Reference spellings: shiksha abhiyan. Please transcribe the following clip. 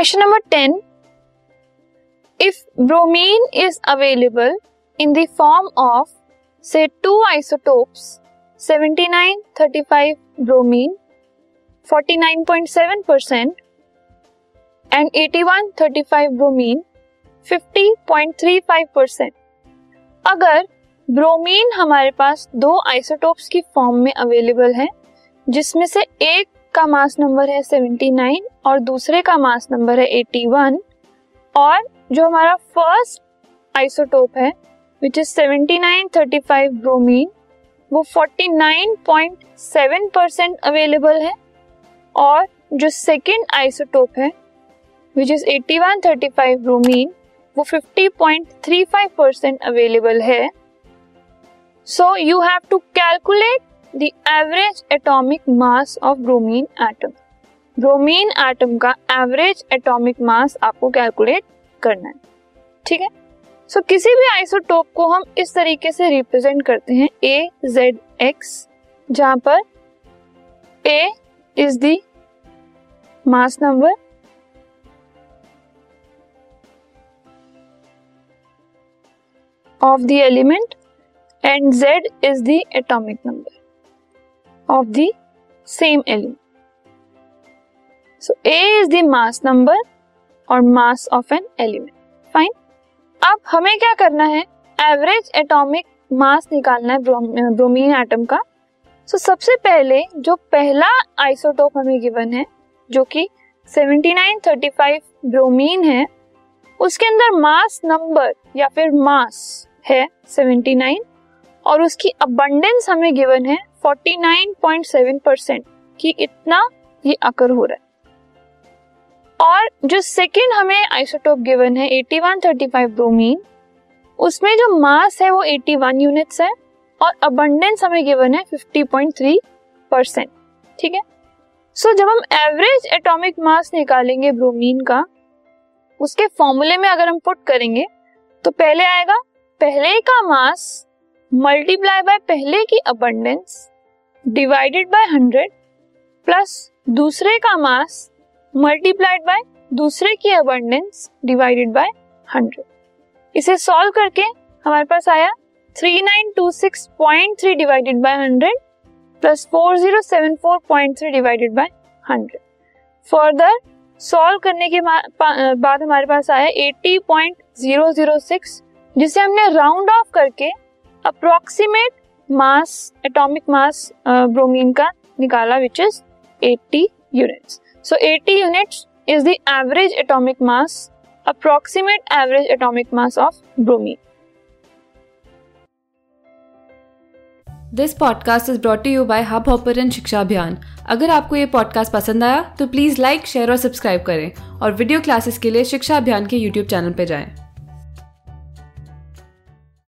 Question number 10, if bromine is available in the form of say 2 isotopes 7935 bromine 49.7% and 8135 bromine 50.35%, अगर bromine हमारे पास दो isotopes की form में अवेलेबल है जिसमें से एक का मास नंबर है 79 और दूसरे का मास नंबर है 81, और जो हमारा फर्स्ट आइसोटोप है विच इज 7935 ब्रोमीन वो 49.7% अवेलेबल है, और जो सेकेंड आइसोटोप है विच इज 8135 ब्रोमीन वो 50.35% अवेलेबल है. So you have to calculate the average atomic mass of bromine atom. Bromine atom का एवरेज एटॉमिक मास आपको कैलकुलेट करना है, ठीक है. सो किसी भी आइसोटोप को हम इस तरीके से रिप्रेजेंट करते हैं AZX, जहां पर A is the mass number, of the element and Z is the atomic number of the same element. So A is the mass number or mass of an element. Fine. अब हमें क्या करना है? Average atomic मास निकालना है bromine atom का. सो सबसे पहले जो पहला आइसोटोप हमें गिवन है जो कि 7935 ब्रोमीन है, उसके अंदर मास नंबर या फिर मास है 79 और उसकी अबंडेंस हमें गिवन है 49.7% कि इतना ये अकर हो रहा है. और जो सेकंड हमें आइसोटोप गिवन है 8135 ब्रोमीन, उसमें जो मास है वो 81 यूनिट्स है और अबंडेंस हमें गिवन है 50.3%, ठीक है. सो जब हम एवरेज एटॉमिक मास निकालेंगे ब्रोमीन का, उसके फॉर्मूले में अगर हम पुट करेंगे तो पहले आएगा पहले का मास मल्टीप्लाई बाय पहले की अबंडेंस डिवाइडेड बाय 100 प्लस दूसरे का मास मल्टीप्लाइड बाय दूसरे की अबंडेंस डिवाइडेड बाय 100. इसे सॉल्व करके हमारे पास आया 3926.3 divided by 100 plus 4074.3 divided by 100. Further solve करने के बाद हमारे पास आया 80.006, जिसे हमने राउंड ऑफ करके approximate mass atomic mass bromine का निकाला which is 80 units. So 80 units is the average atomic mass, approximate average atomic mass of bromine. This podcast is brought to you by hub hopper and Shiksha Abhiyan. अगर आपको ये podcast पसंद आया तो please like, share और subscribe करें, और video classes के लिए शिक्षा अभियान के यूट्यूब चैनल पर जाएं.